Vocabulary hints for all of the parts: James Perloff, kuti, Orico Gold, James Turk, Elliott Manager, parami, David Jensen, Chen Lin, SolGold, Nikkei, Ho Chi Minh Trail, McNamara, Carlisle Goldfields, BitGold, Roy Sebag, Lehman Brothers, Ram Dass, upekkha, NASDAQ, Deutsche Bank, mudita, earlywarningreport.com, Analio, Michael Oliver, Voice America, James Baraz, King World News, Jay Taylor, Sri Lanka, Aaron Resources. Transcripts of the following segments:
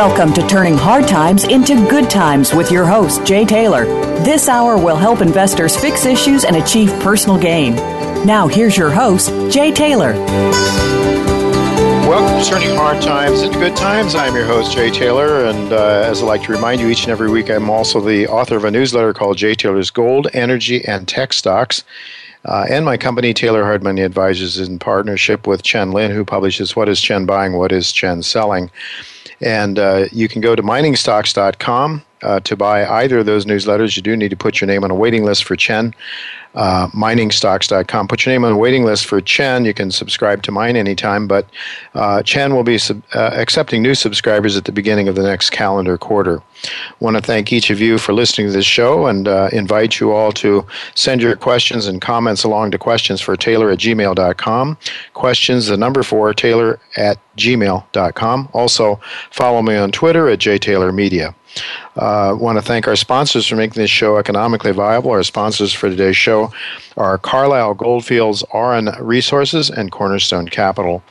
Welcome to Turning Hard Times into Good Times with your host, Jay Taylor. This hour will help investors fix issues and achieve personal gain. Now, here's your host, Jay Taylor. Welcome to Turning Hard Times into Good Times. I'm your host, Jay Taylor, and as I like to remind you each and every week, I'm also the author of a newsletter called Jay Taylor's Gold, Energy, and Tech Stocks. And my company, Taylor Hard Money Advisors, is in partnership with Chen Lin, who publishes What is Chen Buying, What is Chen Selling? And you can go to miningstocks.com to buy either of those newsletters. You do need to put your name on a waiting list for Chen. Miningstocks.com. Put your name on the waiting list for Chen. You can subscribe to mine anytime, but Chen will be accepting new subscribers at the beginning of the next calendar quarter. I want to thank each of you for listening to this show and invite you all to send your questions and comments along to questionsfortaylor@gmail.com. Questions4Taylor@gmail.com. Also, follow me on Twitter at JTaylorMedia. I want to thank our sponsors for making this show economically viable. Our sponsors for today's show are Carlisle Goldfields, Aaron Resources, and Cornerstone Capital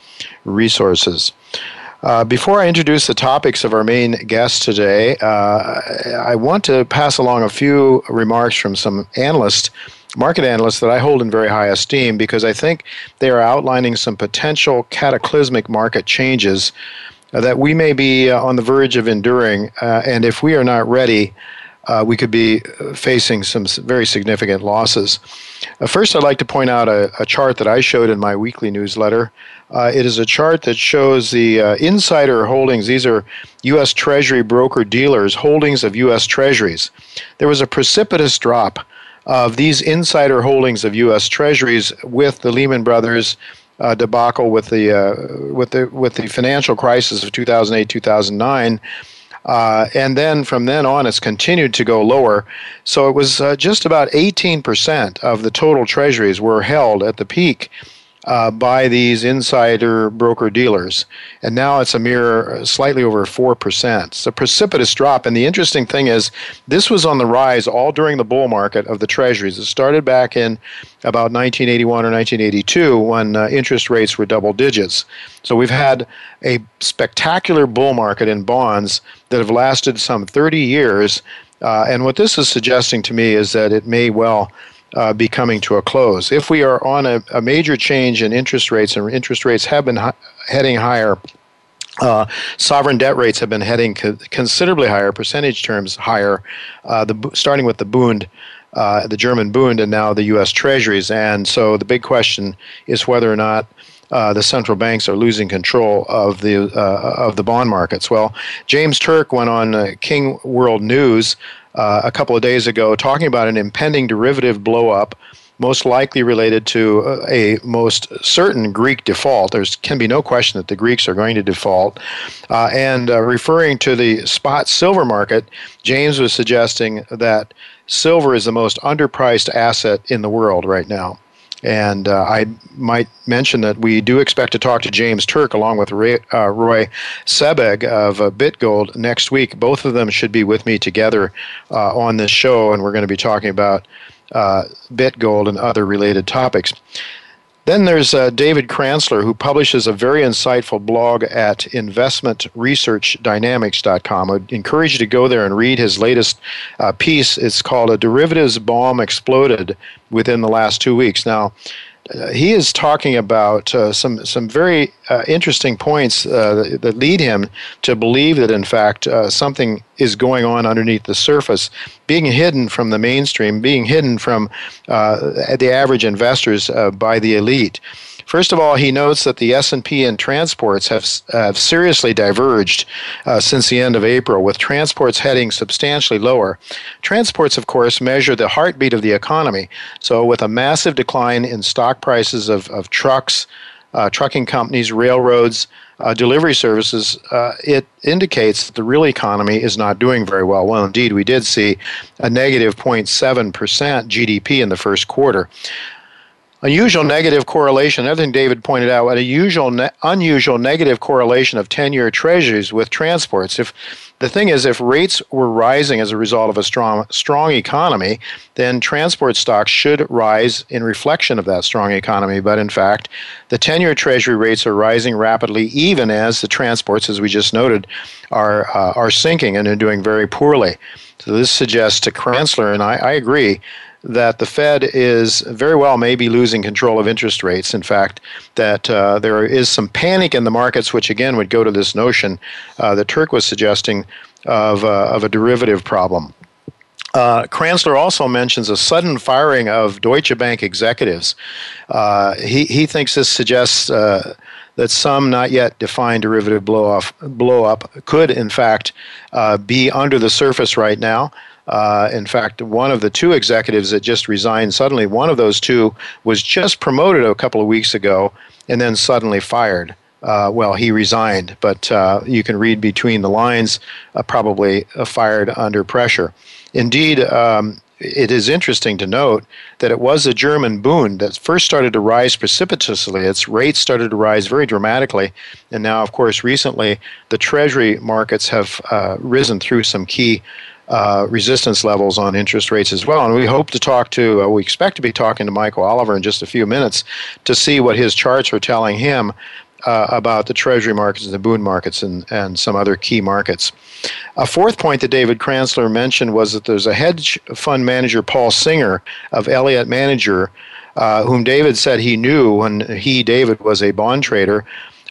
Resources. Before I introduce the topics of our main guest today, I want to pass along a few remarks from some analysts, market analysts that I hold in very high esteem, because I think they are outlining some potential cataclysmic market changes that we may be on the verge of enduring, and if we are not ready, we could be facing some very significant losses. First, I'd like to point out a chart that I showed in my weekly newsletter. It is a chart that shows the insider holdings. These are U.S. Treasury broker-dealers' holdings of U.S. Treasuries. There was a precipitous drop of these insider holdings of U.S. Treasuries with the Lehman Brothers debacle, with the financial crisis of 2008-2009, and then from then on it's continued to go lower. So it was just about 18% of the total treasuries were held at the peak by these insider broker-dealers, and now it's a mere slightly over 4%. It's a precipitous drop, and the interesting thing is this was on the rise all during the bull market of the treasuries. It started back in about 1981 or 1982 when interest rates were double digits. So we've had a spectacular bull market in bonds that have lasted some 30 years, and what this is suggesting to me is that it may well be coming to a close. If we are on a major change in interest rates, and interest rates have been heading higher, sovereign debt rates have been heading considerably higher, percentage terms higher, starting with the Bund, the German Bund, and now the U.S. Treasuries. And so the big question is whether or not the central banks are losing control of the bond markets. Well, James Turk went on King World News a couple of days ago, talking about an impending derivative blow-up, most likely related to a most certain Greek default. There can be no question that the Greeks are going to default. And referring to the spot silver market, James was suggesting that silver is the most underpriced asset in the world right now. And I might mention that we do expect to talk to James Turk along with Roy Sebag of BitGold next week. Both of them should be with me together on this show, and we're going to be talking about BitGold and other related topics. Then there's David Kranzler, who publishes a very insightful blog at investmentresearchdynamics.com. I'd encourage you to go there and read his latest piece. It's called A Derivatives Bomb Exploded Within the Last 2 Weeks. Now, he is talking about some very interesting points that lead him to believe that, in fact, something is going on underneath the surface, being hidden from the mainstream, being hidden from the average investors by the elite. First of all, he notes that the S&P and transports have seriously diverged since the end of April, with transports heading substantially lower. Transports, of course, measure the heartbeat of the economy. So with a massive decline in stock prices of trucks, trucking companies, railroads, delivery services, it indicates that the real economy is not doing very well. Well, indeed, we did see a negative 0.7% GDP in the first quarter. Unusual negative correlation, another thing David pointed out, unusual negative correlation of 10-year treasuries with transports. The thing is, if rates were rising as a result of a strong economy, then transport stocks should rise in reflection of that strong economy. But in fact, the 10-year treasury rates are rising rapidly, even as the transports, as we just noted, are sinking and are doing very poorly. So this suggests to Kranzler, and I agree, that the Fed is very well maybe losing control of interest rates. In fact, that there is some panic in the markets, which again would go to this notion that Turk was suggesting of a derivative problem. Kranzler also mentions a sudden firing of Deutsche Bank executives. He thinks this suggests that some not yet defined derivative blow up could in fact be under the surface right now. In fact, one of the two executives that just resigned suddenly, one of those two was just promoted a couple of weeks ago and then suddenly fired. Well, he resigned, but you can read between the lines, probably fired under pressure. Indeed, it is interesting to note that it was a German boon that first started to rise precipitously. Its rates started to rise very dramatically. And now, of course, recently, the treasury markets have risen through some key resistance levels on interest rates as well. And we hope to talk to, we expect to be talking to Michael Oliver in just a few minutes to see what his charts are telling him about the treasury markets and the boon markets and some other key markets. A fourth point that David Kranzler mentioned was that there's a hedge fund manager, Paul Singer of Elliott Manager, whom David said he knew when he, David, was a bond trader.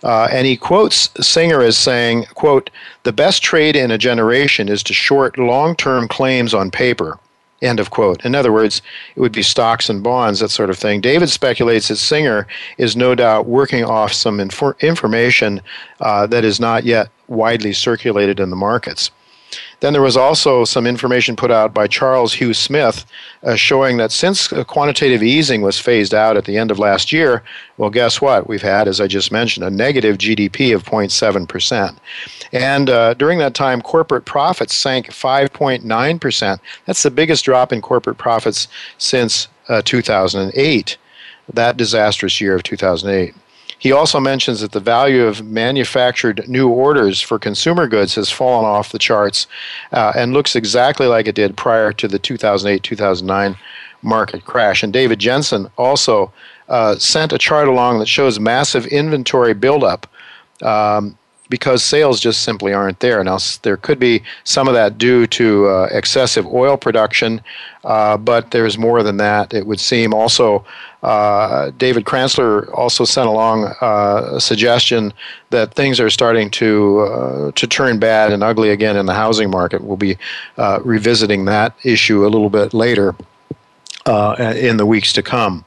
And he quotes Singer as saying, quote, "The best trade in a generation is to short long-term claims on paper," end of quote. In other words, it would be stocks and bonds, that sort of thing. David speculates that Singer is no doubt working off some information that is not yet widely circulated in the markets. Then there was also some information put out by Charles Hugh Smith showing that since quantitative easing was phased out at the end of last year, well, guess what? We've had, as I just mentioned, a negative GDP of 0.7%. And during that time, corporate profits sank 5.9%. That's the biggest drop in corporate profits since 2008, that disastrous year of 2008. He also mentions that the value of manufactured new orders for consumer goods has fallen off the charts and looks exactly like it did prior to the 2008-2009 market crash. And David Jensen also sent a chart along that shows massive inventory buildup because sales just simply aren't there. Now, there could be some of that due to excessive oil production, but there's more than that, it would seem. Also, David Kranzler also sent along a suggestion that things are starting to turn bad and ugly again in the housing market. We'll be revisiting that issue a little bit later in the weeks to come.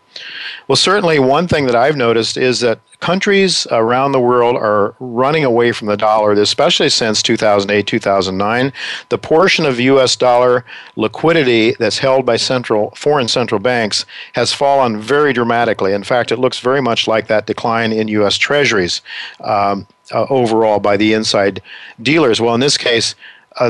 Well, certainly one thing that I've noticed is that countries around the world are running away from the dollar, especially since 2008, 2009. The portion of U.S. dollar liquidity that's held by foreign central banks has fallen very dramatically. In fact, it looks very much like that decline in U.S. treasuries overall by the inside dealers. Well, in this case,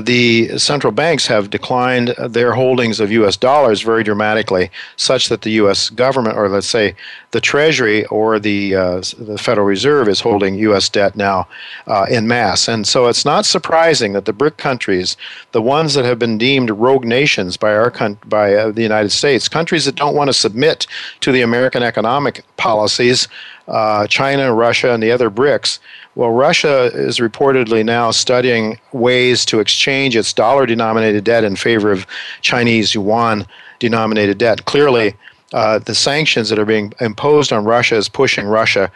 the central banks have declined their holdings of U.S. dollars very dramatically, such that the U.S. government, or let's say the Treasury or the Federal Reserve, is holding U.S. debt now en masse. And so it's not surprising that the BRIC countries, the ones that have been deemed rogue nations by the United States, countries that don't want to submit to the American economic policies, China, Russia, and the other BRICS. Well, Russia is reportedly now studying ways to exchange its dollar-denominated debt in favor of Chinese yuan-denominated debt. Clearly, the sanctions that are being imposed on Russia is pushing Russia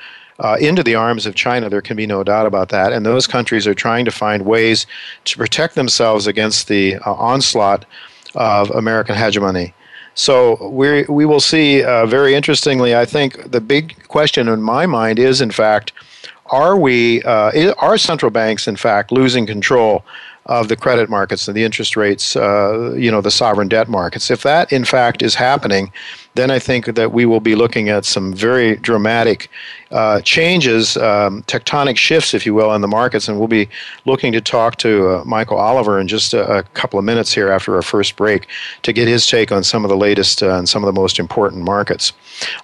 into the arms of China. There can be no doubt about that. And those countries are trying to find ways to protect themselves against the onslaught of American hegemony. So we will see, very interestingly, I think the big question in my mind is, in fact, are central banks, in fact, losing control of the credit markets and the interest rates, the sovereign debt markets? If that, in fact, is happening, then I think that we will be looking at some very dramatic changes, tectonic shifts, if you will, in the markets. And we'll be looking to talk to Michael Oliver in just a couple of minutes here after our first break to get his take on some of the latest and some of the most important markets.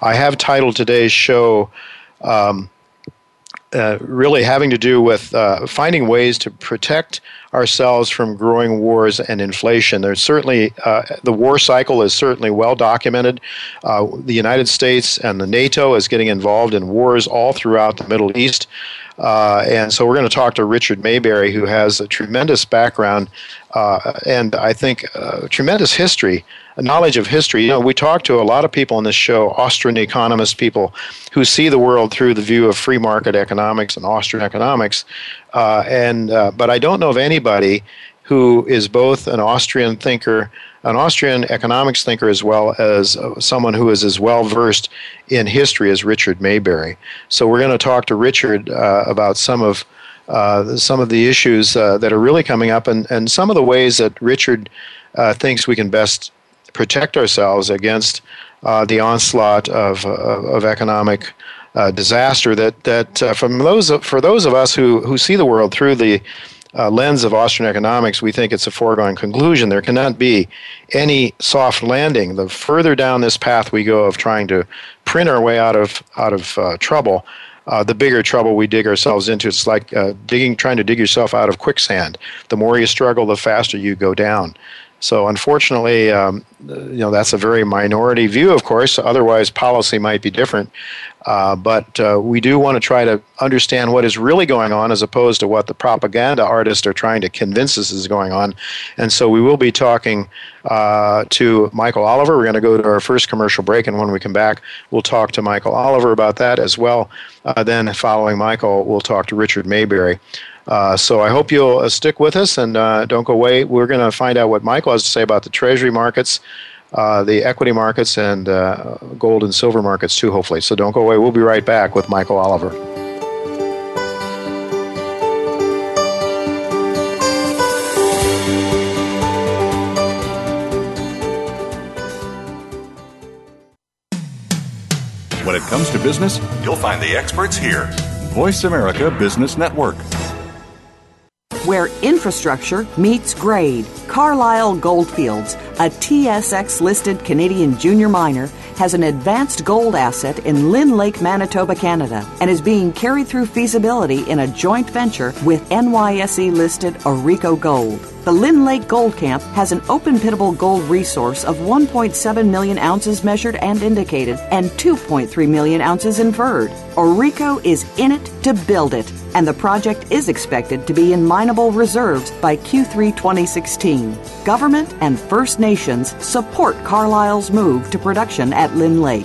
I have titled today's show really having to do with finding ways to protect ourselves from growing wars and inflation. There's certainly, the war cycle is certainly well documented. The United States and the NATO is getting involved in wars all throughout the Middle East. And so we're going to talk to Richard Mayberry, who has a tremendous background and I think tremendous history, knowledge of history. You know, we talk to a lot of people on this show, Austrian economists, people who see the world through the view of free market economics and Austrian economics. But I don't know of anybody who is both an Austrian thinker, an Austrian economics thinker, as well as someone who is as well versed in history as Richard Mayberry. So we're going to talk to Richard about some of the issues that are really coming up, and some of the ways that Richard thinks we can best protect ourselves against the onslaught of economic disaster that for those of us who see the world through the lens of Austrian economics, we think it's a foregone conclusion. There cannot be any soft landing. The further down this path we go of trying to print our way out of trouble, the bigger trouble we dig ourselves into. It's like trying to dig yourself out of quicksand. The more you struggle, the faster you go down. So unfortunately, that's a very minority view, of course. Otherwise, policy might be different. But we do want to try to understand what is really going on as opposed to what the propaganda artists are trying to convince us is going on. And so we will be talking to Michael Oliver. We're going to go to our first commercial break, and when we come back, we'll talk to Michael Oliver about that as well. Then following Michael, we'll talk to Richard Mayberry. So I hope you'll stick with us and don't go away. We're going to find out what Michael has to say about the treasury markets, the equity markets, and gold and silver markets too, hopefully. So don't go away. We'll be right back with Michael Oliver. When it comes to business, you'll find the experts here. Voice America Business Network. Where infrastructure meets grade, Carlisle Goldfields, a TSX-listed Canadian junior miner, has an advanced gold asset in Lynn Lake, Manitoba, Canada, and is being carried through feasibility in a joint venture with NYSE-listed Orico Gold. The Lynn Lake Gold Camp has an open-pittable gold resource of 1.7 million ounces measured and indicated and 2.3 million ounces inferred. Orico is in it to build it, and the project is expected to be in mineable reserves by Q3 2016. Government and First Nations support Carlisle's move to production at Lynn Lake.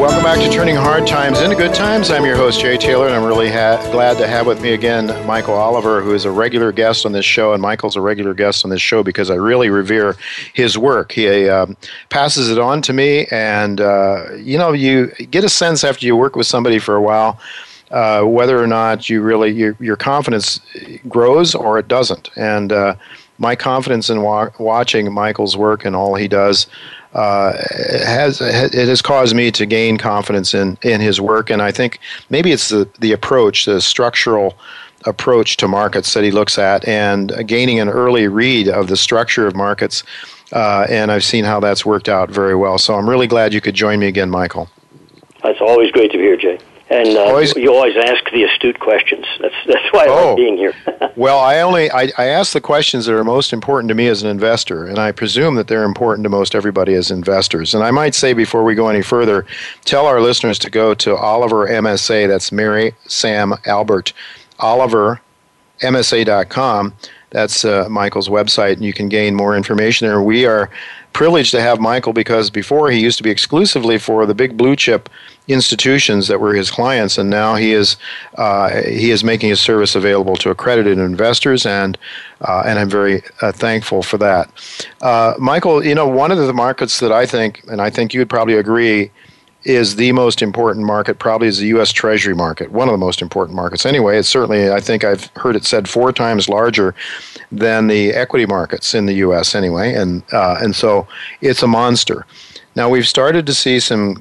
Welcome back to Turning Hard Times into Good Times. I'm your host, Jay Taylor, and I'm really glad to have with me again Michael Oliver, who is a regular guest on this show, and Michael's a regular guest on this show because I really revere his work. He passes it on to me, and you get a sense after you work with somebody for a while whether or not you really your confidence grows or it doesn't. And my confidence in watching Michael's work and all he does has caused me to gain confidence in his work. And I think maybe it's the approach, the structural approach to markets that he looks at, and gaining an early read of the structure of markets. And I've seen how that's worked out very well. So I'm really glad you could join me again, Michael. It's always great to be here, Jay. And you always ask the astute questions. That's why I like being here. Well, I ask the questions that are most important to me as an investor, and I presume that they're important to most everybody as investors. And I might say before we go any further, tell our listeners to go to Oliver MSA. That's Mary Sam Albert olivermsa.com. That's Michael's website, and you can gain more information there. We are privileged to have Michael because before he used to be exclusively for the big blue chip institutions that were his clients, and now he is making his service available to accredited investors, and I'm very thankful for that. Michael, one of the markets that I think, and I think you'd probably agree, is the most important market probably is the U.S. Treasury market, one of the most important markets. Anyway, it's certainly, I think I've heard it said, 4 times larger than the equity markets in the U.S. anyway, and so it's a monster. Now, we've started to see some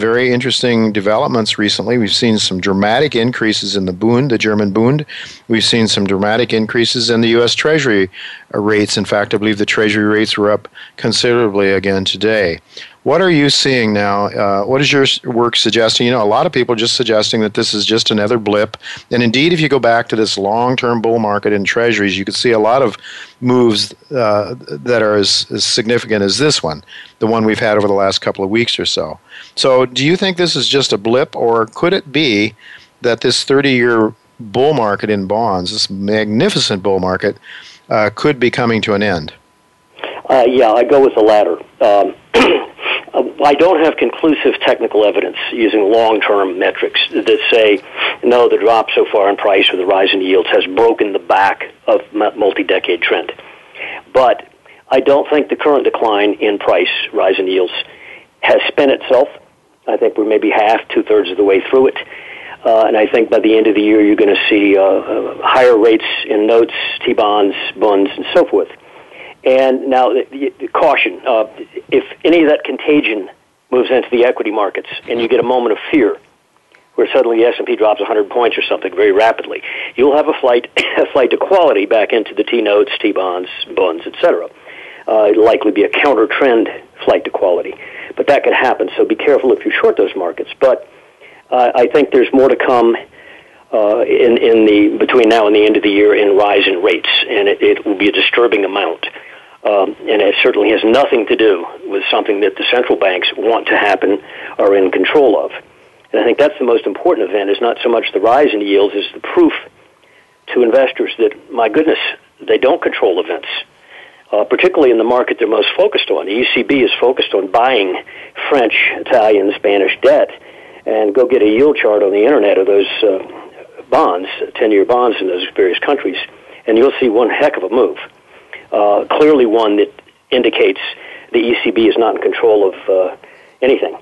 very interesting developments recently. We've seen some dramatic increases in the Bund, the German Bund. We've seen some dramatic increases in the U.S. Treasury rates. In fact, I believe the Treasury rates were up considerably again today. What are you seeing now? What is your work suggesting? A lot of people are just suggesting that this is just another blip. And indeed, if you go back to this long-term bull market in Treasuries, you could see a lot of moves that are as significant as this one, the one we've had over the last couple of weeks or so. So do you think this is just a blip, or could it be that this 30-year bull market in bonds, this magnificent bull market, could be coming to an end? Yeah, I go with the latter. I don't have conclusive technical evidence using long-term metrics that say, no, the drop so far in price or the rise in yields has broken the back of multi-decade trend. But I don't think the current decline in price, rise in yields, has spent itself. I think we're maybe half, two-thirds of the way through it. And I think by the end of the year, you're going to see higher rates in notes, T-bonds, bunds, and so forth. And now, the caution, if any of that contagion moves into the equity markets and you get a moment of fear where suddenly the S&P drops 100 points or something very rapidly, you'll have a flight to quality back into the T-notes, T-bonds, bunds, et cetera. It'll likely be a counter-trend flight to quality. But that could happen, so be careful if you short those markets. But I think there's more to come between now and the end of the year in rise in rates, and it will be a disturbing amount. And it certainly has nothing to do with something that the central banks want to happen or are in control of. And I think that's the most important event, is not so much the rise in yields as the proof to investors that, my goodness, they don't control events, particularly in the market they're most focused on. The ECB is focused on buying French, Italian, Spanish debt, and go get a yield chart on the Internet of those bonds, 10-year bonds in those various countries, and you'll see one heck of a move. Clearly one that indicates the ECB is not in control of anything.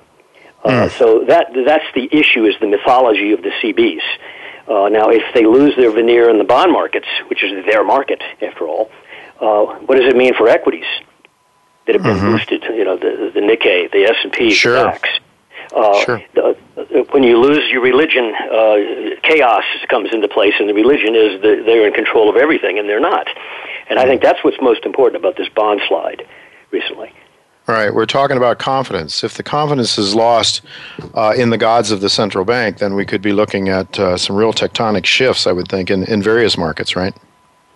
So that's the issue, is the mythology of the CBs. Now, if they lose their veneer in the bond markets, which is their market, after all, what does it mean for equities that have been boosted, the Nikkei, the S&P, sure, the DAX? When you lose your religion, chaos comes into place, and the religion is that they're in control of everything, and they're not. And I think that's what's most important about this bond slide recently. All right, we're talking about confidence. If the confidence is lost in the gods of the central bank, then we could be looking at some real tectonic shifts, I would think, in various markets, right?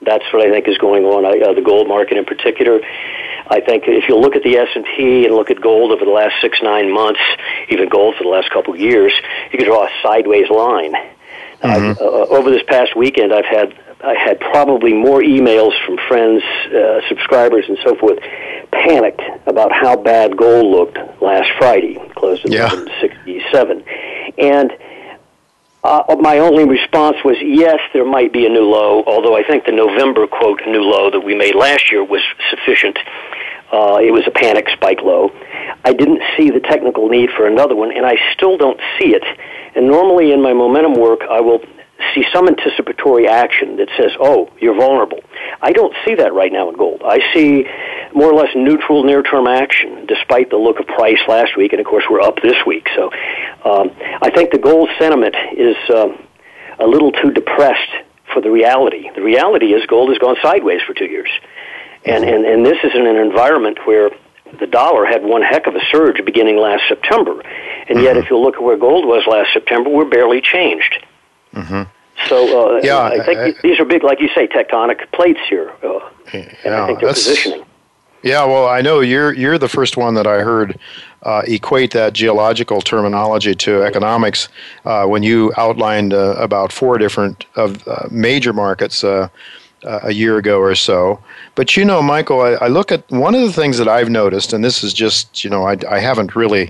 That's what I think is going on, the gold market in particular. I think if you look at the S&P and look at gold over the last 6-9 months, even gold for the last couple of years, you can draw a sideways line. Over this past weekend, I've had I had probably more emails from friends, subscribers, and so forth, panicked about how bad gold looked last Friday, closed at 167. And my only response was, yes, there might be a new low, although I think the November, quote, new low that we made last year was sufficient. It was a panic spike low. I didn't see the technical need for another one, and I still don't see it. And normally in my momentum work, I will see some anticipatory action that says, oh, you're vulnerable. I don't see that right now in gold. I see more or less neutral near-term action, despite the look of price last week, and of course we're up this week. So I think the gold sentiment is a little too depressed for the reality. The reality is gold has gone sideways for 2 years. And this is in an environment where the dollar had one heck of a surge beginning last September. And yet, if you look at where gold was last September, we're barely changed. So I think these are big, like you say, tectonic plates here. And I think they're positioning. Yeah, well, I know you're the first one that I heard equate that geological terminology to economics when you outlined about four different major markets a year ago or so. But, you know, Michael, I look at one of the things that I've noticed, and this is just, you know, I haven't really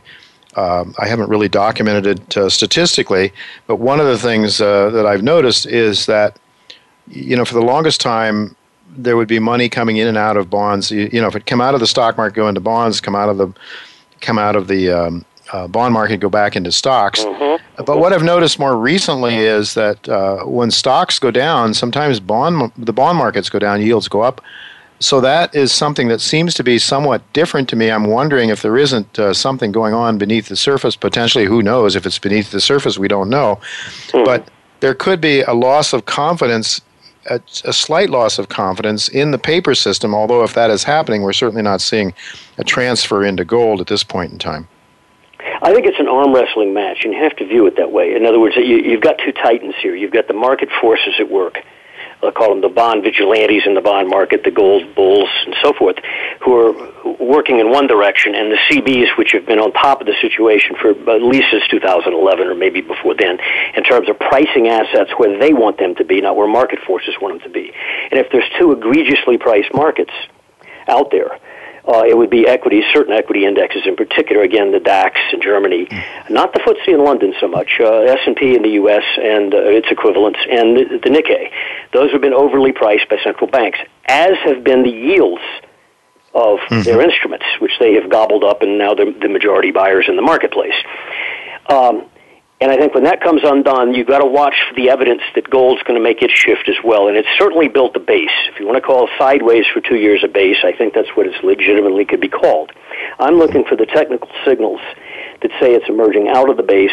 documented it statistically, but one of the things that I've noticed is that, you know, for the longest time, there would be money coming in and out of bonds. You know, if it come out of the stock market, go into bonds, come out of the bond market, go back into stocks. But what I've noticed more recently is that when stocks go down, sometimes the bond markets go down, yields go up. So that is something that seems to be somewhat different to me. I'm wondering if there isn't something going on beneath the surface. Potentially, who knows? If it's beneath the surface, we don't know. But there could be a loss of confidence, a slight loss of confidence in the paper system, although if that is happening, we're certainly not seeing a transfer into gold at this point in time. I think it's an arm wrestling match, and you have to view it that way. In other words, you've got two titans here. You've got the market forces at work. I call them the bond vigilantes in the bond market, the gold bulls, and so forth, who are working in one direction, and the CBs, which have been on top of the situation for at least since 2011 or maybe before then, in terms of pricing assets where they want them to be, not where market forces want them to be. And if there's two egregiously priced markets out there, it would be equities, certain equity indexes in particular, again, the DAX in Germany, not the FTSE in London so much, S&P in the U.S. and its equivalents, and the Nikkei. Those have been overly priced by central banks, as have been the yields of their instruments, which they have gobbled up, and now they're the majority buyers in the marketplace. And I think when that comes undone, you've got to watch for the evidence that gold's going to make its shift as well. And it's certainly built a base. If you want to call sideways for 2 years a base, I think that's what it's legitimately could be called. I'm looking for the technical signals that say it's emerging out of the base,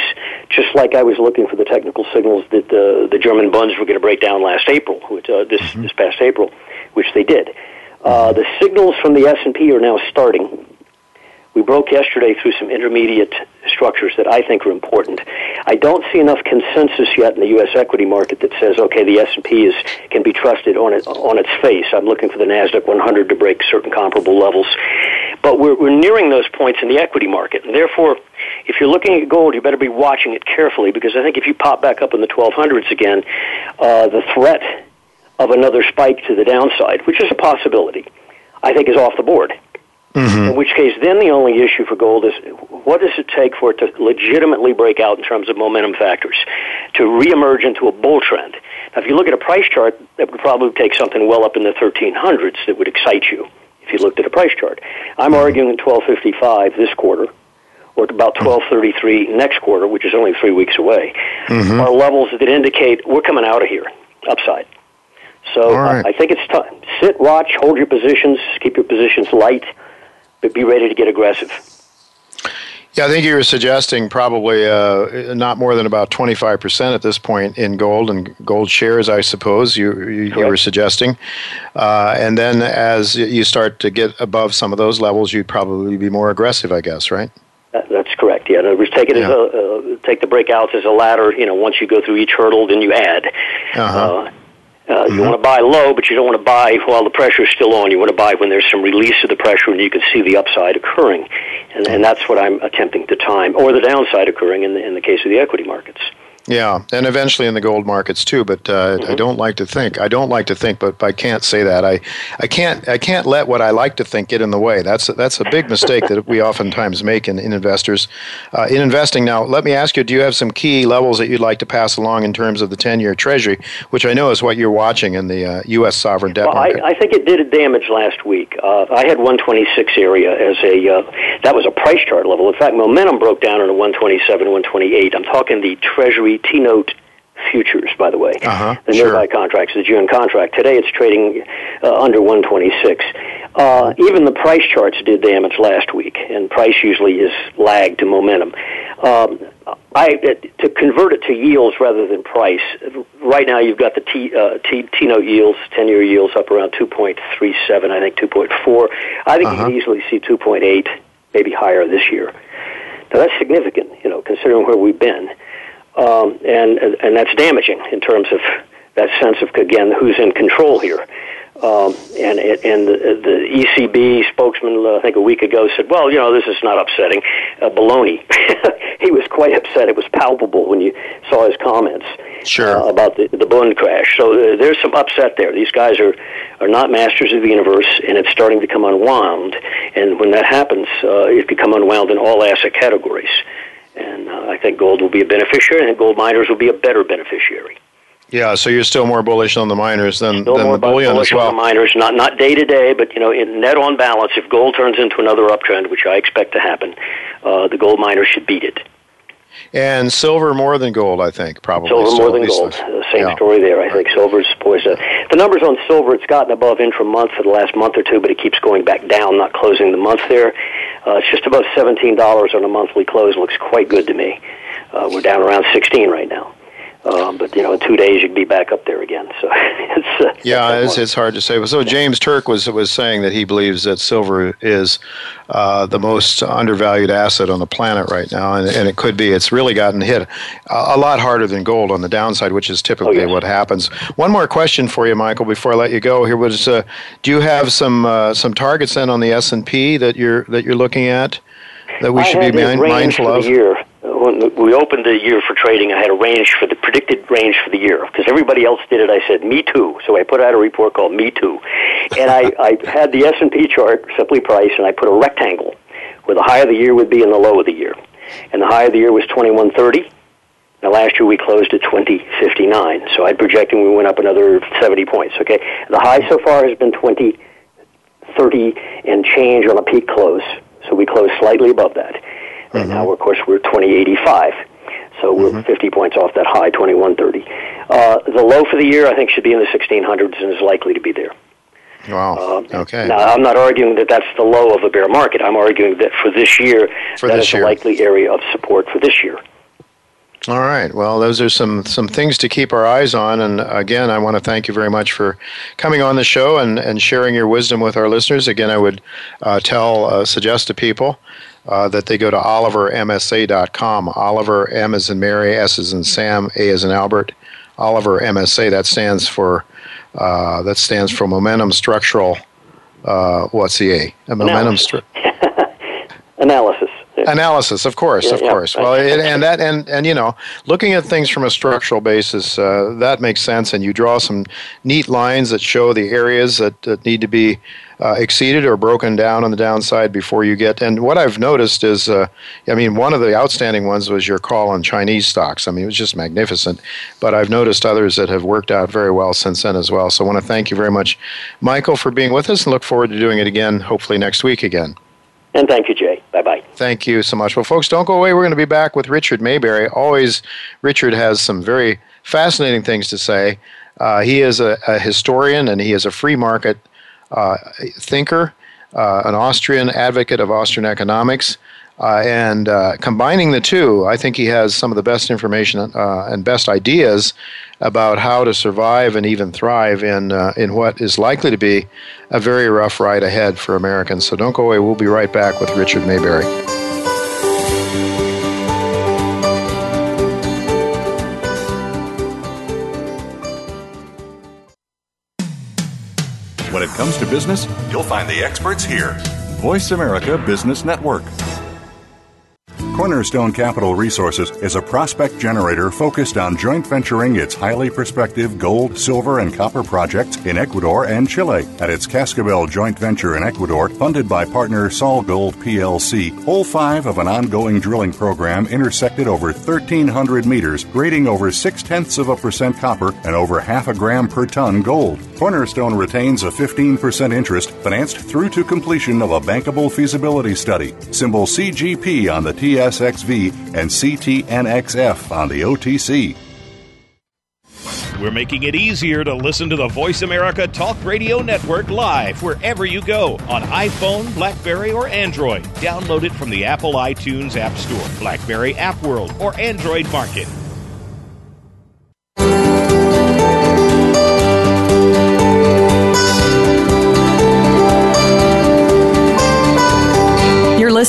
just like I was looking for the technical signals that the German bunds were going to break down last April, this past April, which they did. The signals from the S&P are now starting. We broke yesterday through some intermediate structures that I think are important. I don't see enough consensus yet in the U.S. equity market that says, okay, the S&P can be trusted on its face. I'm looking for the NASDAQ 100 to break certain comparable levels. But we're nearing those points in the equity market. And therefore, if you're looking at gold, you better be watching it carefully, because I think if you pop back up in the 1200s again, the threat of another spike to the downside, which is a possibility, I think is off the board. In which case, then the only issue for gold is what does it take for it to legitimately break out in terms of momentum factors, to reemerge into a bull trend? Now, if you look at a price chart, that would probably take something well up in the 1300s that would excite you if you looked at a price chart. I'm arguing 1255 this quarter, or about 1233 next quarter, which is only 3 weeks away, are levels that indicate we're coming out of here, upside. So I think it's time. Sit, watch, hold your positions, keep your positions light, but be ready to get aggressive. Yeah, I think you were suggesting probably not more than about 25% at this point in gold and gold shares, I suppose you were suggesting. And then as you start to get above some of those levels, you'd probably be more aggressive, I guess, right? That's correct. Yeah, in other words, take it as take the breakouts as a ladder. You know, once you go through each hurdle, then you add. You want to buy low, but you don't want to buy while the pressure is still on. You want to buy when there's some release of the pressure and you can see the upside occurring. And that's what I'm attempting to time, or the downside occurring in the case of the equity markets. Yeah, and eventually in the gold markets too. But I don't like to think. But I can't say that. I can't let what I like to think get in the way. That's a big mistake that we oftentimes make in investors, in investing. Now, let me ask you: do you have some key levels that you'd like to pass along in terms of the 10-year Treasury, which I know is what you're watching in the U.S. sovereign debt market? I think it did damage last week. I had 126 area as a that was a price chart level. In fact, momentum broke down into 127, 128. I'm talking the Treasury T-note futures, by the way, the nearby contracts, the June contract. Today it's trading under 126. Even the price charts did damage last week, and price usually is lagged to momentum. To convert it to yields rather than price, right now you've got the T-note yields, 10-year yields up around 2.37, I think 2.4. I think you can easily see 2.8, maybe higher this year. Now that's significant, considering where we've been. And that's damaging in terms of that sense of, again, who's in control here. And the ECB spokesman, I think a week ago, said, well, this is not upsetting. Baloney. He was quite upset. It was palpable when you saw his comments about the bond crash. So there's some upset there. These guys are not masters of the universe, and it's starting to become unwound. And when that happens, it become unwound in all asset categories. And I think gold will be a beneficiary, and gold miners will be a better beneficiary. Yeah, so you're still more bullish on the miners than the bullion as well. On the miners, not day to day, but in net on balance, if gold turns into another uptrend, which I expect to happen, the gold miners should beat it. And silver more than gold, I think, probably. Silver more than gold. Same story there, I think. Silver's poised. The numbers on silver, it's gotten above intra-month for the last month or two, but it keeps going back down, not closing the month there. It's just above $17 on a monthly close. Looks quite good to me. We're down around 16 right now. But, in 2 days you'd be back up there again. So it's hard to say. So James Turk was saying that he believes that silver is the most undervalued asset on the planet right now, and it could be. It's really gotten hit a lot harder than gold on the downside, which is typically what happens. One more question for you, Michael, before I let you go. Here was, do you have some targets then on the S&P that you're looking at that we should be mindful of? When we opened the year for trading, I had predicted range for the year. Because everybody else did it, I said, me too. So I put out a report called Me Too. And I had the S&P chart, simply priced, and I put a rectangle where the high of the year would be and the low of the year. And the high of the year was 2130. Now, last year we closed at 2059. So I'm projecting we went up another 70 points. Okay, the high so far has been 2030 and change on a peak close. So we closed slightly above that. And now, of course, we're 2085, so we're 50 points off that high, 2130. The low for the year, I think, should be in the 1600s and is likely to be there. Wow, okay. Now, I'm not arguing that that's the low of a bear market. I'm arguing that for this year, that is the likely area of support for this year. All right. Well, those are some things to keep our eyes on. And again, I want to thank you very much for coming on the show and sharing your wisdom with our listeners. Again, I would suggest to people that they go to olivermsa.com. Oliver, M as in Mary, S as in Sam, A as in Albert. Oliver MSA, that stands for Momentum Structural, what's the A? Momentum Analysis. Analysis, of course. Well, and looking at things from a structural basis, that makes sense, and you draw some neat lines that show the areas that need to be exceeded or broken down on the downside before you get. And what I've noticed is, one of the outstanding ones was your call on Chinese stocks. I mean, it was just magnificent. But I've noticed others that have worked out very well since then as well. So I want to thank you very much, Michael, for being with us, and look forward to doing it again, hopefully next week again. And thank you, Jay. Bye-bye. Thank you so much. Well, folks, don't go away. We're going to be back with Richard Mayberry. Always, Richard has some very fascinating things to say. He is a historian, and he is a free market thinker, an Austrian advocate of Austrian economics. And combining the two, I think he has some of the best information and best ideas about how to survive and even thrive in what is likely to be a very rough ride ahead for Americans. So don't go away. We'll be right back with Richard Mayberry. When it comes to business, you'll find the experts here. Voice America Business Network. Cornerstone Capital Resources is a prospect generator focused on joint venturing its highly prospective gold, silver, and copper projects in Ecuador and Chile. At its Cascabel joint venture in Ecuador, funded by partner SolGold PLC, hole 5 of an ongoing drilling program intersected over 1,300 meters, grading over 0.6% copper and over 0.5 gram per ton gold. Cornerstone retains a 15% interest, financed through to completion of a bankable feasibility study. Symbol CGP on the TSXV and CTNXF on the OTC. We're making it easier to listen to the Voice America Talk Radio Network live wherever you go on iPhone, BlackBerry, or Android. Download it from the Apple iTunes App Store, BlackBerry App World, or Android Market.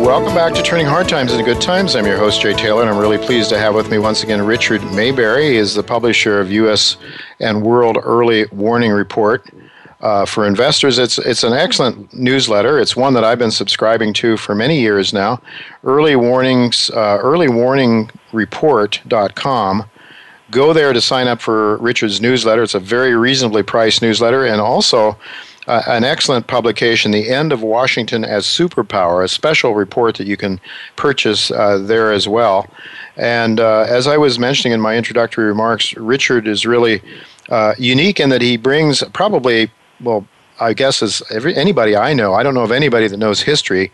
Welcome back to Turning Hard Times into Good Times. I'm your host, Jay Taylor, and I'm really pleased to have with me once again Richard Mayberry. He is the publisher of U.S. and World Early Warning Report for investors. It's an excellent newsletter. It's one that I've been subscribing to for many years now. Early warnings, earlywarningreport.com. Go there to sign up for Richard's newsletter. It's a very reasonably priced newsletter, and also an excellent publication, The End of Washington as Superpower, a special report that you can purchase there as well. And as I was mentioning in my introductory remarks, Richard is really unique in that he brings probably, well, I guess as anybody I know, I don't know of anybody that knows history,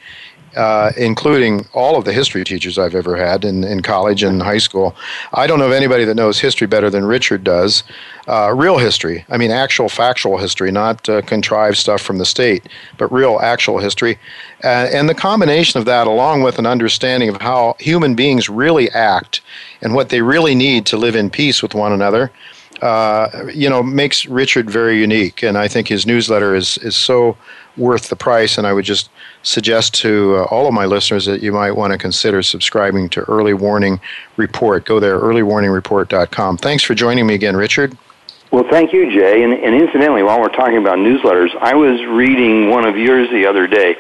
including all of the history teachers I've ever had in college and high school. I don't know of anybody that knows history better than Richard does. Real history. I mean, actual factual history, not contrived stuff from the state, but real actual history. And the combination of that, along with an understanding of how human beings really act and what they really need to live in peace with one another, makes Richard very unique. And I think his newsletter is so worth the price, and I would just suggest to all of my listeners that you might want to consider subscribing to Early Warning Report. Go there, earlywarningreport.com. Thanks for joining me again, Richard. Well, thank you, Jay. And incidentally, while we're talking about newsletters, I was reading one of yours the other day,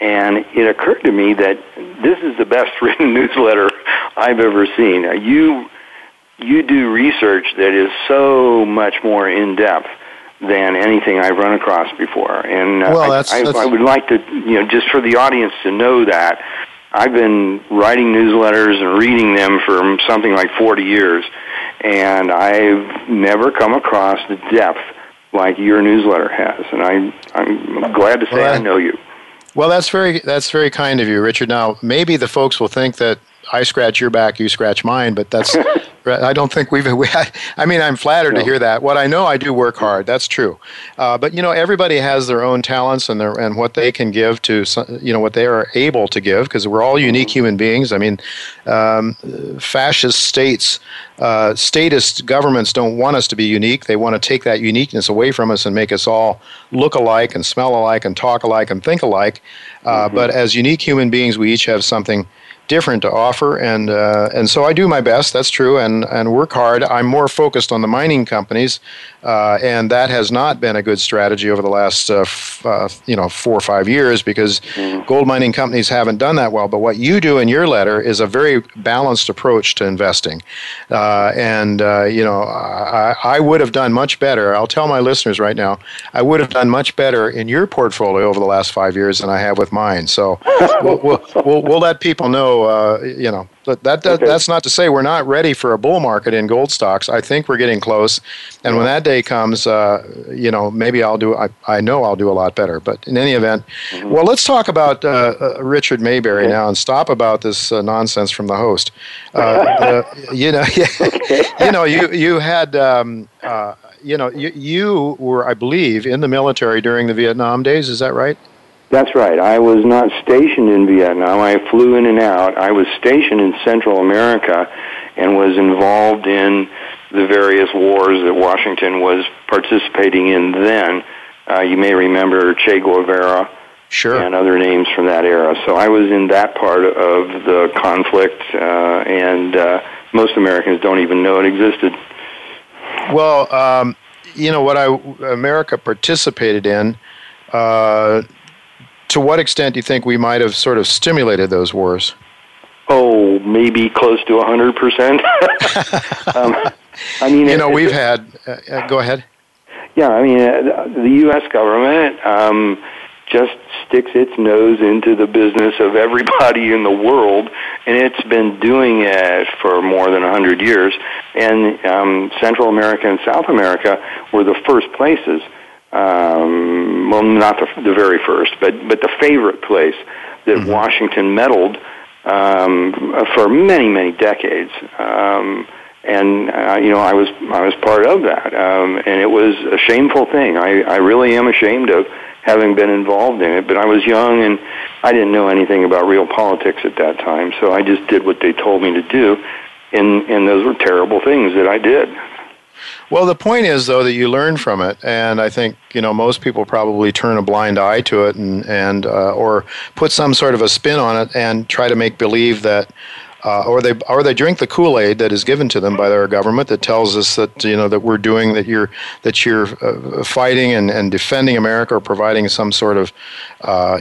and it occurred to me that this is the best written newsletter I've ever seen. You do research that is so much more in-depth than anything I've run across before, and I would like to, just for the audience to know that I've been writing newsletters and reading them for something like 40 years, and I've never come across the depth like your newsletter has, and I'm glad to say I know you. Well, that's very kind of you, Richard. Now, maybe the folks will think that I scratch your back, you scratch mine, but that's, I don't think I'm flattered to hear that. What I know, I do work hard. That's true. But, everybody has their own talents and what they can give to, what they are able to give, because we're all unique human beings. I mean, fascist states, statist governments don't want us to be unique. They want to take that uniqueness away from us and make us all look alike and smell alike and talk alike and think alike. But as unique human beings, we each have something different to offer, and so I do my best, that's true, and work hard. I'm more focused on the mining companies, and that has not been a good strategy over the last 4 or 5 years, because gold mining companies haven't done that well. But what you do in your letter is a very balanced approach to investing, I would have done much better. I'll tell my listeners right now, I would have done much better in your portfolio over the last 5 years than I have with mine. So we'll let people know. That's not to say we're not ready for a bull market in gold stocks. I think we're getting close, and when that day comes, maybe I'll do a lot better. But in any event, well, let's talk about Richard Mayberry now and stop about this nonsense from the host. You were, I believe, in the military during the Vietnam days. Is that right? That's right. I was not stationed in Vietnam. I flew in and out. I was stationed in Central America and was involved in the various wars that Washington was participating in then. You may remember Che Guevara. Sure. And other names from that era. So I was in that part of the conflict, and most Americans don't even know it existed. Well, you know, what America participated in, to what extent do you think we might have sort of stimulated those wars? Oh, maybe close to 100%. I mean, you know, we've had... go ahead. Yeah, I mean, the U.S. government... just sticks its nose into the business of everybody in the world, and it's been doing it for more than 100 years. And Central America and South America were the first places, well, not the very first, but the favorite place that mm-hmm. Washington meddled for many, many decades. And you know, I was part of that, and it was a shameful thing. I really am ashamed of having been involved in it, but I was young and I didn't know anything about real politics at that time, so I just did what they told me to do, and those were terrible things that I did. Well, the point is, though, that you learn from it, and I think, you know, most people probably turn a blind eye to it and or put some sort of a spin on it and try to make believe that or they drink the Kool-Aid that is given to them by their government that tells us that, you know, that we're doing, that you're fighting and defending America or providing some sort of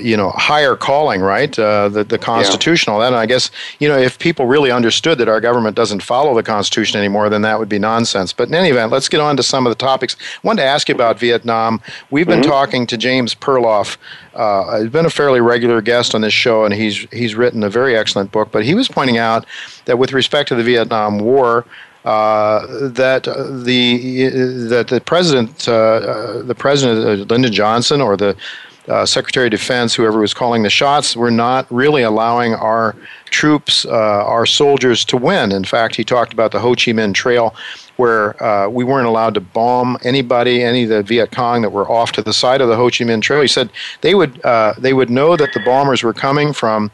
you know, higher calling, right? The Constitution, yeah. All that. And I guess, you know, if people really understood that our government doesn't follow the Constitution anymore, then that would be nonsense. But in any event, let's get on to some of the topics. I wanted to ask you about Vietnam. We've been mm-hmm. talking to James Perloff. He's been a fairly regular guest on this show, and he's written a very excellent book. But he was pointing out that with respect to the Vietnam War, that the president Lyndon Johnson or the Secretary of Defense, whoever was calling the shots, were not really allowing our troops, our soldiers, to win. In fact, he talked about the Ho Chi Minh Trail, where we weren't allowed to bomb anybody, any of the Viet Cong that were off to the side of the Ho Chi Minh Trail. He said they would know that the bombers were coming from,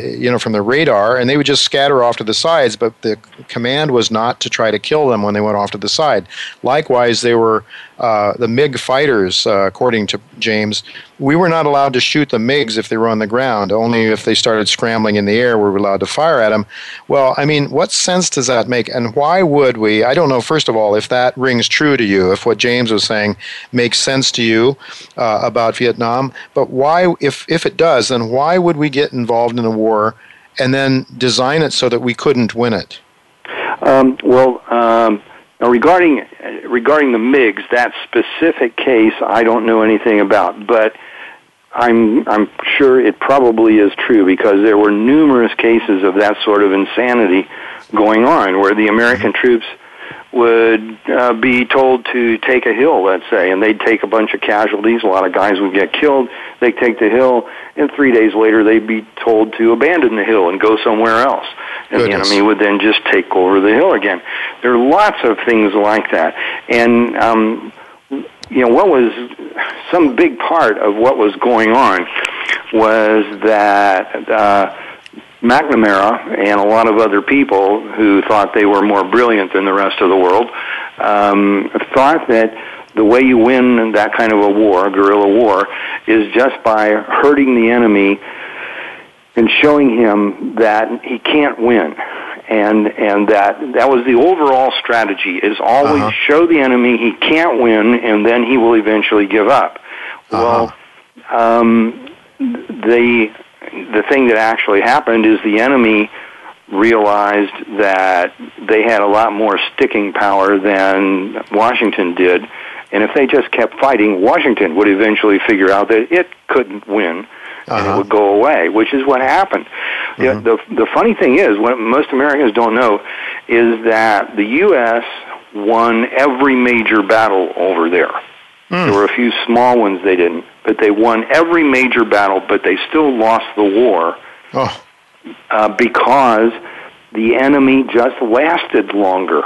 you know, from the radar, and they would just scatter off to the sides. But the command was not to try to kill them when they went off to the side. Likewise, they were the MiG fighters, according to James. We were not allowed to shoot the MiGs if they were on the ground. Only if they started scrambling in the air were we allowed to fire at them. Well, I mean, what sense does that make? And why would we? I don't know, first of all, if that rings true to you, if what James was saying makes sense to you about Vietnam. But why, if it does, then why would we get involved in a war and then design it so that we couldn't win it? Now, regarding the MiGs, that specific case, I don't know anything about, but I'm sure it probably is true, because there were numerous cases of that sort of insanity going on, where the American troops would be told to take a hill, let's say, and they'd take a bunch of casualties. A lot of guys would get killed. They'd take the hill, and 3 days later they'd be told to abandon the hill and go somewhere else. And goodness. The enemy would then just take over the hill again. There are lots of things like that. And, you know, what was some big part of what was going on was that McNamara and a lot of other people who thought they were more brilliant than the rest of the world thought that the way you win that kind of a war, guerrilla war, is just by hurting the enemy and showing him that he can't win. And that was the overall strategy, is always show the enemy he can't win, and then he will eventually give up. Well, the thing that actually happened is the enemy realized that they had a lot more sticking power than Washington did, and if they just kept fighting, Washington would eventually figure out that it couldn't win, and it would go away, which is what happened. Mm-hmm. The funny thing is, what most Americans don't know is that the U.S. won every major battle over there. There were a few small ones they didn't, but they won every major battle, but they still lost the war because the enemy just lasted longer.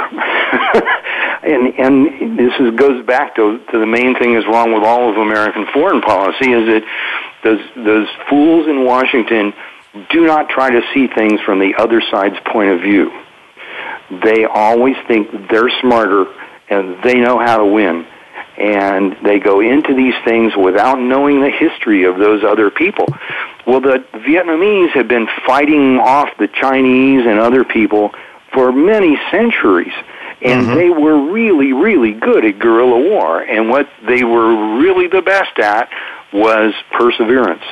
And this is, goes back to the main thing is wrong with all of American foreign policy, is that those fools in Washington do not try to see things from the other side's point of view. They always think they're smarter and they know how to win. And they go into these things without knowing the history of those other people. Well, the Vietnamese have been fighting off the Chinese and other people for many centuries. And they were really, really good at guerrilla war. And what they were really the best at was perseverance.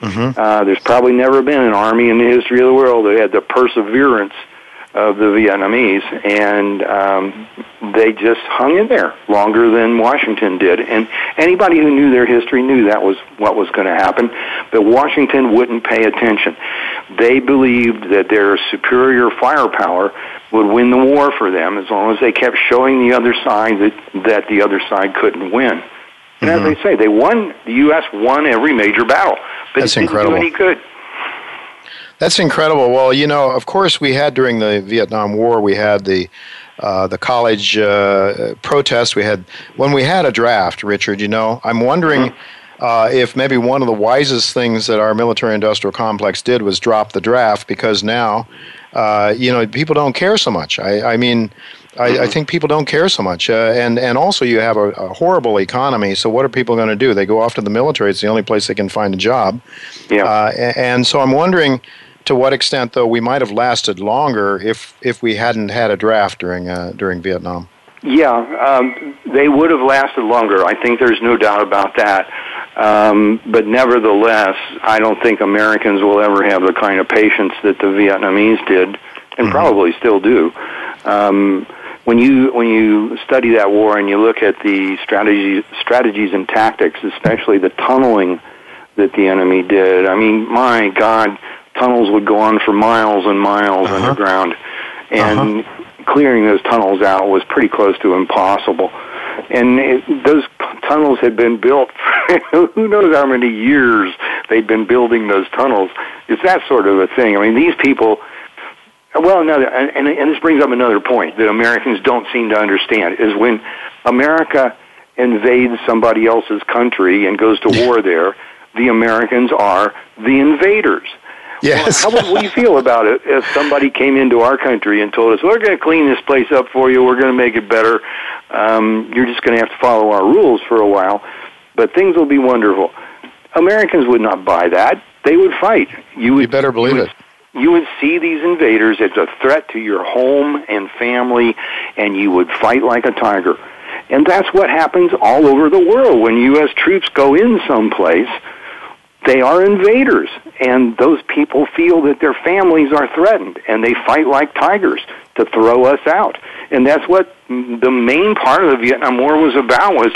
There's probably never been an army in the history of the world that had the perseverance of the Vietnamese, and they just hung in there longer than Washington did. And anybody who knew their history knew that was what was going to happen, but Washington wouldn't pay attention. They believed that their superior firepower would win the war for them as long as they kept showing the other side that the other side couldn't win. And as they say, they won. The U.S. won every major battle, but it didn't do any good. That's incredible. Well, you know, of course, we had during the Vietnam War, we had the college protests. We had a draft, Richard. You know, I'm wondering if maybe one of the wisest things that our military-industrial complex did was drop the draft, because now, you know, people don't care so much. I think people don't care so much. And also you have a horrible economy, so what are people going to do? They go off to the military. It's the only place they can find a job. Yeah. And so I'm wondering to what extent, though, we might have lasted longer if we hadn't had a draft during Vietnam. Yeah, they would have lasted longer. I think there's no doubt about that. But nevertheless, I don't think Americans will ever have the kind of patience that the Vietnamese did, and probably still do. When you study that war and you look at the strategies and tactics, especially the tunneling that the enemy did, I mean, my God, tunnels would go on for miles and miles underground, and clearing those tunnels out was pretty close to impossible. And those tunnels had been built for who knows how many years they'd been building those tunnels. It's that sort of a thing. I mean, these people... Well, and this brings up another point that Americans don't seem to understand, is when America invades somebody else's country and goes to war there, the Americans are the invaders. Yes. Well, how would we feel about it if somebody came into our country and told us, we're going to clean this place up for you, we're going to make it better, you're just going to have to follow our rules for a while, but things will be wonderful. Americans would not buy that. They would fight. You better believe it. You would see these invaders as a threat to your home and family, and you would fight like a tiger. And that's what happens all over the world. When U.S. troops go in someplace, they are invaders, and those people feel that their families are threatened, and they fight like tigers to throw us out. And that's what the main part of the Vietnam War was about, was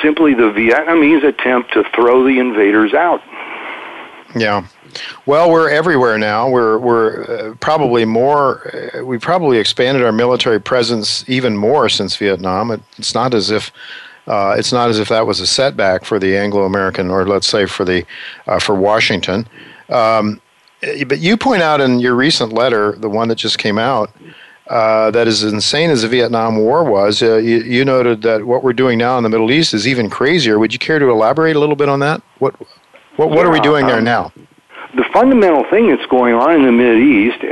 simply the Vietnamese attempt to throw the invaders out. Yeah. Well, we're everywhere now. We're probably more. We probably expanded our military presence even more since Vietnam. It's not as if that was a setback for the Anglo-American, or let's say for the for Washington. But you point out in your recent letter, the one that just came out, that as insane as the Vietnam War was, you noted that what we're doing now in the Middle East is even crazier. Would you care to elaborate a little bit on that? What are we doing there now? The fundamental thing that's going on in the Mideast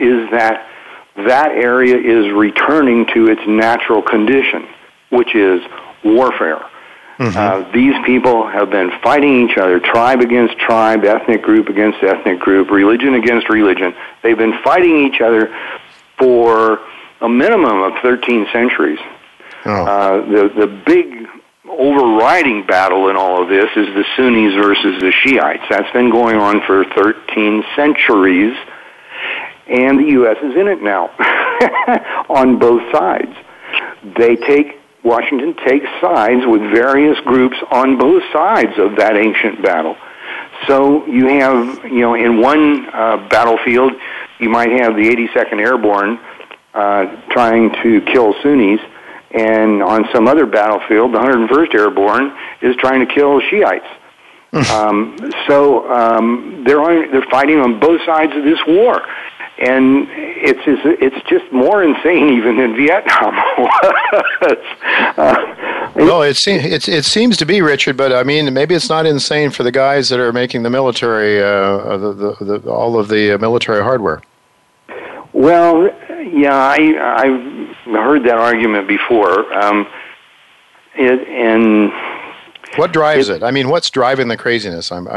is that that area is returning to its natural condition, which is warfare. These people have been fighting each other, tribe against tribe, ethnic group against ethnic group, religion against religion. They've been fighting each other for a minimum of 13 centuries. The big overriding battle in all of this is the Sunnis versus the Shiites. That's been going on for 13 centuries, and the U.S. is in it now on both sides. Washington takes sides with various groups on both sides of that ancient battle. So you have, in one battlefield, you might have the 82nd Airborne trying to kill Sunnis, and on some other battlefield, the 101st Airborne is trying to kill Shiites. So they're fighting on both sides of this war, And it's just more insane even than Vietnam was. No, it seems to be, Richard, but I mean, maybe it's not insane for the guys that are making the military, all of the military hardware. Well, yeah, I've heard that argument before. What drives it? I mean, what's driving the craziness? That's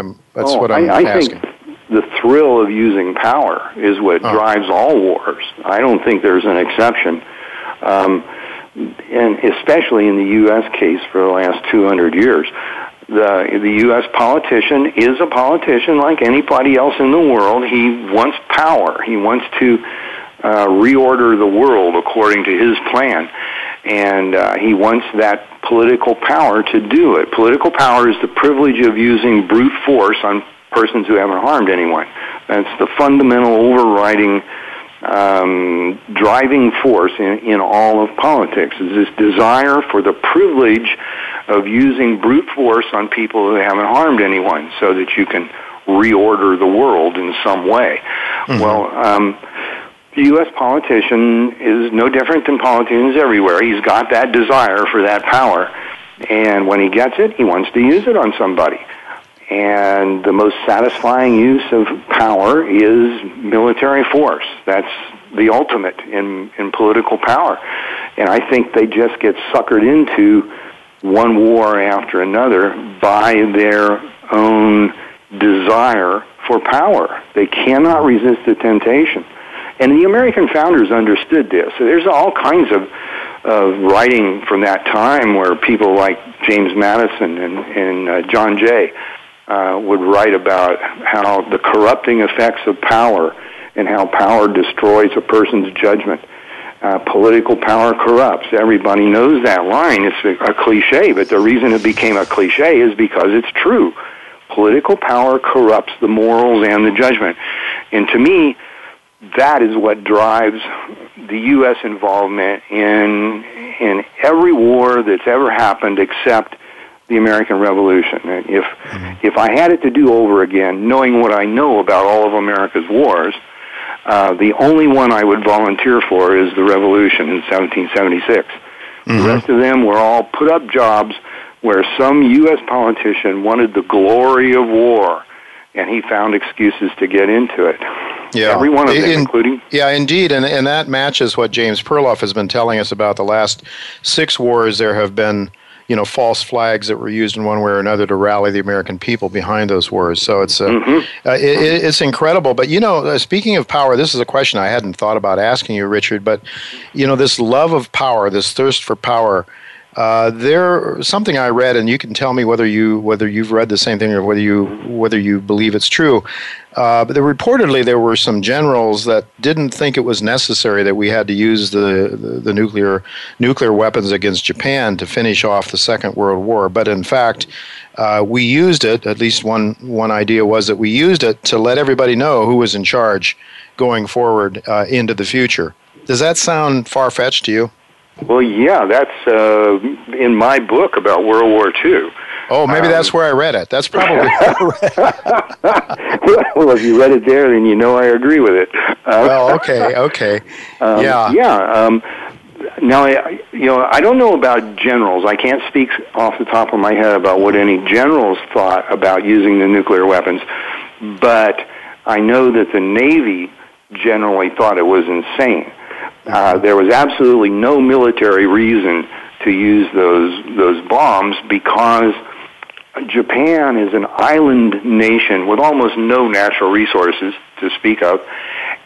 what I'm asking. Think the thrill of using power is what drives all wars. I don't think there's an exception, and especially in the U.S. case for the last 200 years. The U.S. politician is a politician like anybody else in the world. He wants power. He wants to reorder the world according to his plan, and he wants that political power to do it. Political power is the privilege of using brute force on persons who haven't harmed anyone. That's the fundamental overriding driving force in all of politics, is this desire for the privilege of using brute force on people who haven't harmed anyone so that you can reorder the world in some way. Mm-hmm. Well, the U.S. politician is no different than politicians everywhere. He's got that desire for that power, and when he gets it, he wants to use it on somebody. And the most satisfying use of power is military force. That's the ultimate in political power. And I think they just get suckered into one war after another by their own desire for power. They cannot resist the temptation. And the American founders understood this. So there's all kinds of writing from that time where people like James Madison and John Jay would write about how the corrupting effects of power and how power destroys a person's judgment. Political power corrupts. Everybody knows that line. It's a cliche, but the reason it became a cliche is because it's true. Political power corrupts the morals and the judgment. And to me, that is what drives the U.S. involvement in every war that's ever happened except the American Revolution. If I had it to do over again, knowing what I know about all of America's wars, the only one I would volunteer for is the Revolution in 1776. Mm-hmm. The rest of them were all put-up jobs where some U.S. politician wanted the glory of war, and he found excuses to get into it. Yeah. Every one of them, including... Yeah, indeed, and that matches what James Perloff has been telling us about the last six wars. There have been, false flags that were used in one way or another to rally the American people behind those wars. So it's it's incredible. But, speaking of power, this is a question I hadn't thought about asking you, Richard, but, this love of power, this thirst for power, something I read, and you can tell me whether you've read the same thing or whether you believe it's true. But reportedly there were some generals that didn't think it was necessary that we had to use the nuclear weapons against Japan to finish off the Second World War. But in fact, we used it. At least one idea was that we used it to let everybody know who was in charge going forward into the future. Does that sound far-fetched to you? Well, yeah, that's in my book about World War II. Oh, maybe that's where I read it. That's probably where I read it. Well, if you read it there, then I agree with it. Okay. Now, I don't know about generals. I can't speak off the top of my head about what any generals thought about using the nuclear weapons, but I know that the Navy generally thought it was insane. There was absolutely no military reason to use those bombs because Japan is an island nation with almost no natural resources to speak of,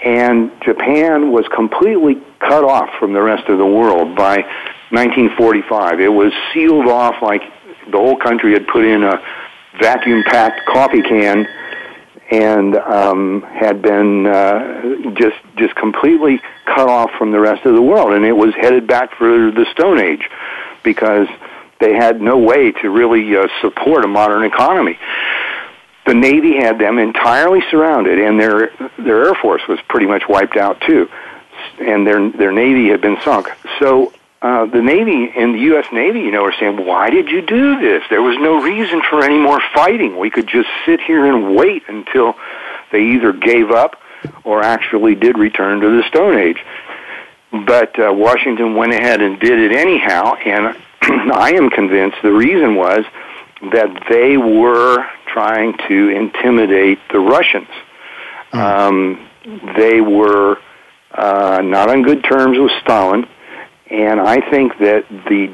and Japan was completely cut off from the rest of the world by 1945. It was sealed off like the whole country had put in a vacuum-packed coffee can and had been just completely cut off from the rest of the world, and it was headed back for the Stone Age because they had no way to really support a modern economy. The Navy had them entirely surrounded, and their Air Force was pretty much wiped out too, and their Navy had been sunk. So the Navy and the U.S. Navy, are saying, why did you do this? There was no reason for any more fighting. We could just sit here and wait until they either gave up or actually did return to the Stone Age. But Washington went ahead and did it anyhow, and I am convinced the reason was that they were trying to intimidate the Russians. They were not on good terms with Stalin, and I think that the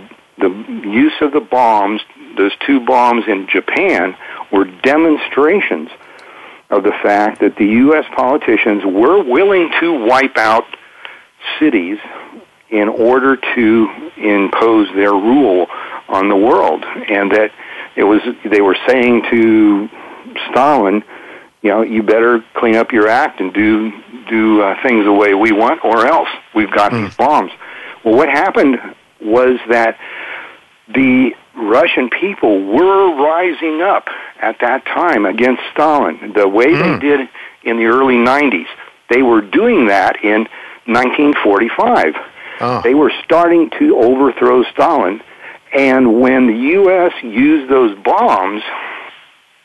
use of the bombs, those two bombs in Japan, were demonstrations of the fact that the U.S. politicians were willing to wipe out cities in order to impose their rule on the world, and that it was they were saying to Stalin, you know, you better clean up your act and do things the way we want, or else we've got these bombs. Well, what happened was that the Russian people were rising up at that time against Stalin, the way they did in the early 90s. They were doing that in 1945. Oh. They were starting to overthrow Stalin, and when the U.S. used those bombs,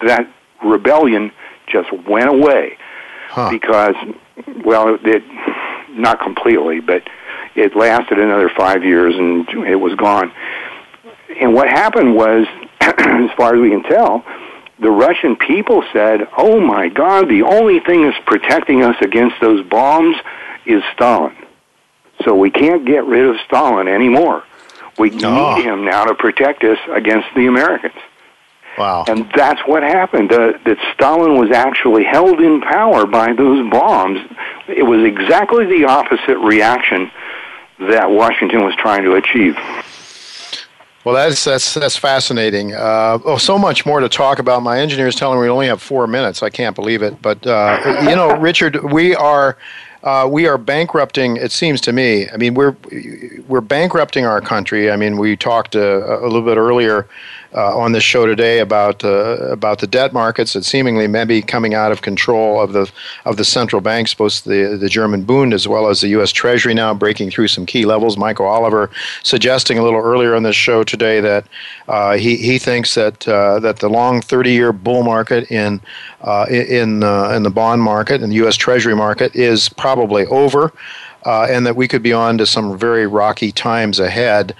that rebellion just went away because, well, it not completely, but it lasted another 5 years and it was gone. And what happened was, as far as we can tell, the Russian people said, oh my God, the only thing that's protecting us against those bombs is Stalin. So we can't get rid of Stalin anymore. We need him now to protect us against the Americans. Wow. And that's what happened, that Stalin was actually held in power by those bombs. It was exactly the opposite reaction that Washington was trying to achieve. Well, that's fascinating. So much more to talk about. My engineer's telling me we only have 4 minutes. I can't believe it. But, you know, Richard, we are bankrupting, it seems to me. I mean, we're bankrupting our country. I mean, we talked a little bit earlier on this show today about the debt markets that seemingly may be coming out of control of the central banks, both the German Bund as well as the U.S. Treasury now breaking through some key levels. Michael Oliver suggesting a little earlier on this show today that he thinks that the long 30-year bull market in the bond market and the U.S. Treasury market is probably over. And that we could be on to some very rocky times ahead.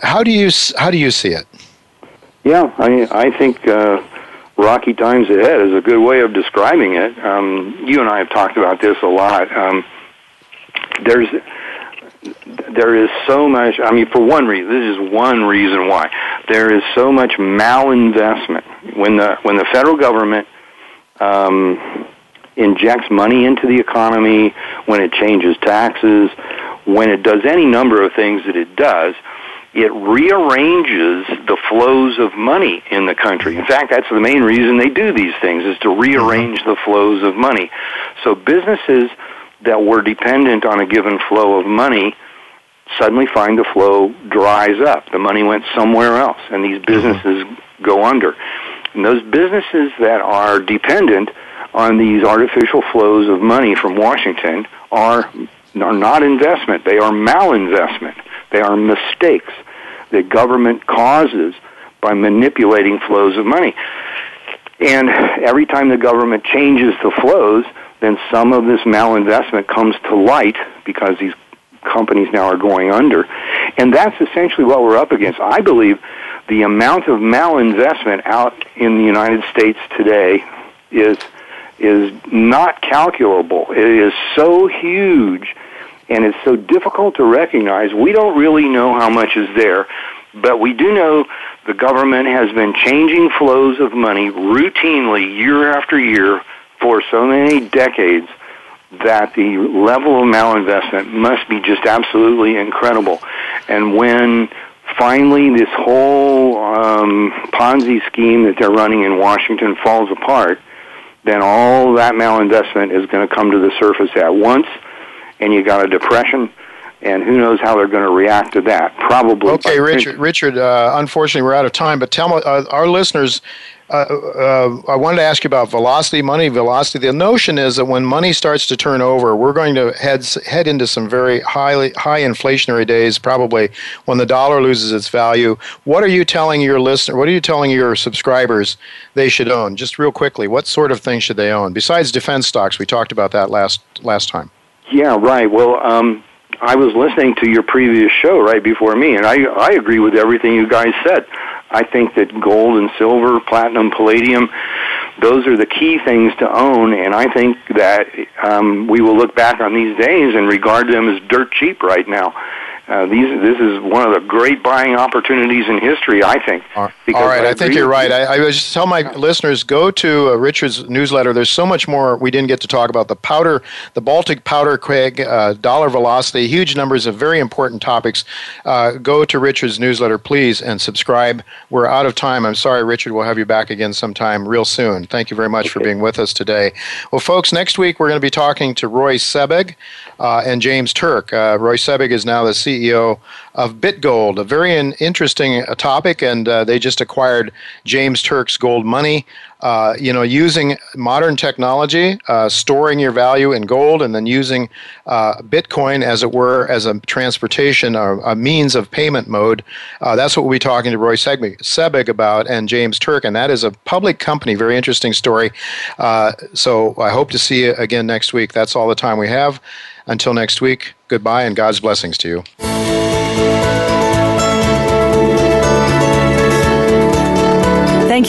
How do you see it? Yeah, I think rocky times ahead is a good way of describing it. You and I have talked about this a lot. There is so much. I mean, for one reason, this is one reason why there is so much malinvestment. When the federal government injects money into the economy, when it changes taxes, when it does any number of things that it does, it rearranges the flows of money in the country. In fact, that's the main reason they do these things, is to rearrange the flows of money. So businesses that were dependent on a given flow of money suddenly find the flow dries up. The money went somewhere else, and these businesses go under. And those businesses that are dependent on these artificial flows of money from Washington are not investment. They are malinvestment. They are mistakes that government causes by manipulating flows of money. And every time the government changes the flows, then some of this malinvestment comes to light because these companies now are going under. And that's essentially what we're up against. I believe the amount of malinvestment out in the United States today is not calculable. It is so huge, and it's so difficult to recognize. We don't really know how much is there, but we do know the government has been changing flows of money routinely year after year for so many decades that the level of malinvestment must be just absolutely incredible. And when finally this whole Ponzi scheme that they're running in Washington falls apart, then all that malinvestment is going to come to the surface at once, and you got a depression, and who knows how they're going to react to that. Probably. Okay, Richard, unfortunately, we're out of time, but tell me, our listeners, I wanted to ask you about money velocity. The notion is that when money starts to turn over, we're going to head into some very high inflationary days, probably when the dollar loses its value. What are you telling your listener? What are you telling your subscribers they should own? Just real quickly, what sort of things should they own besides defense stocks? We talked about that last time. Yeah, right. Well, I was listening to your previous show right before me, and I agree with everything you guys said. I think that gold and silver, platinum, palladium, those are the key things to own, and I think that we will look back on these days and regard them as dirt cheap right now. This is one of the great buying opportunities in history, I think. All right, I think you're right. I would just tell my listeners, go to Richard's newsletter. There's so much more we didn't get to talk about. The Baltic powder keg, dollar velocity, huge numbers of very important topics. Go to Richard's newsletter, please, and subscribe. We're out of time. I'm sorry, Richard. We'll have you back again sometime real soon. Thank you very much for being with us today. Well, folks, next week we're going to be talking to Roy Sebag and James Turk. Roy Sebag is now the CEO of BitGold, a very interesting topic, and they just acquired James Turk's gold money. Using modern technology, storing your value in gold, and then using Bitcoin, as it were, as a transportation or a means of payment mode. That's what we'll be talking to Roy Sebag about and James Turk, and that is a public company. Very interesting story. So I hope to see you again next week. That's all the time we have. Until next week, goodbye, and God's blessings to you. Thank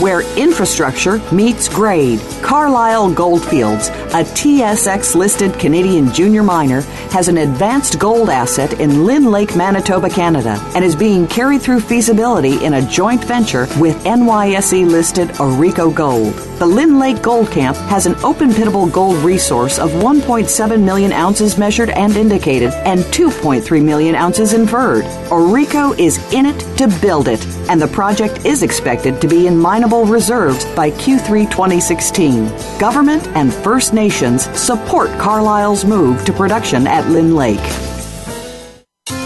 Where infrastructure meets grade, Carlisle Goldfields, a TSX-listed Canadian junior miner, has an advanced gold asset in Lynn Lake, Manitoba, Canada, and is being carried through feasibility in a joint venture with NYSE-listed Orico Gold. The Lynn Lake Gold Camp has an open-pittable gold resource of 1.7 million ounces measured and indicated and 2.3 million ounces inferred. Orico is in it to build it, and the project is expected to be in mineable reserves by Q3 2016. Government and First Nations support Carlisle's move to production at Lynn Lake.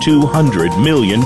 $200 million.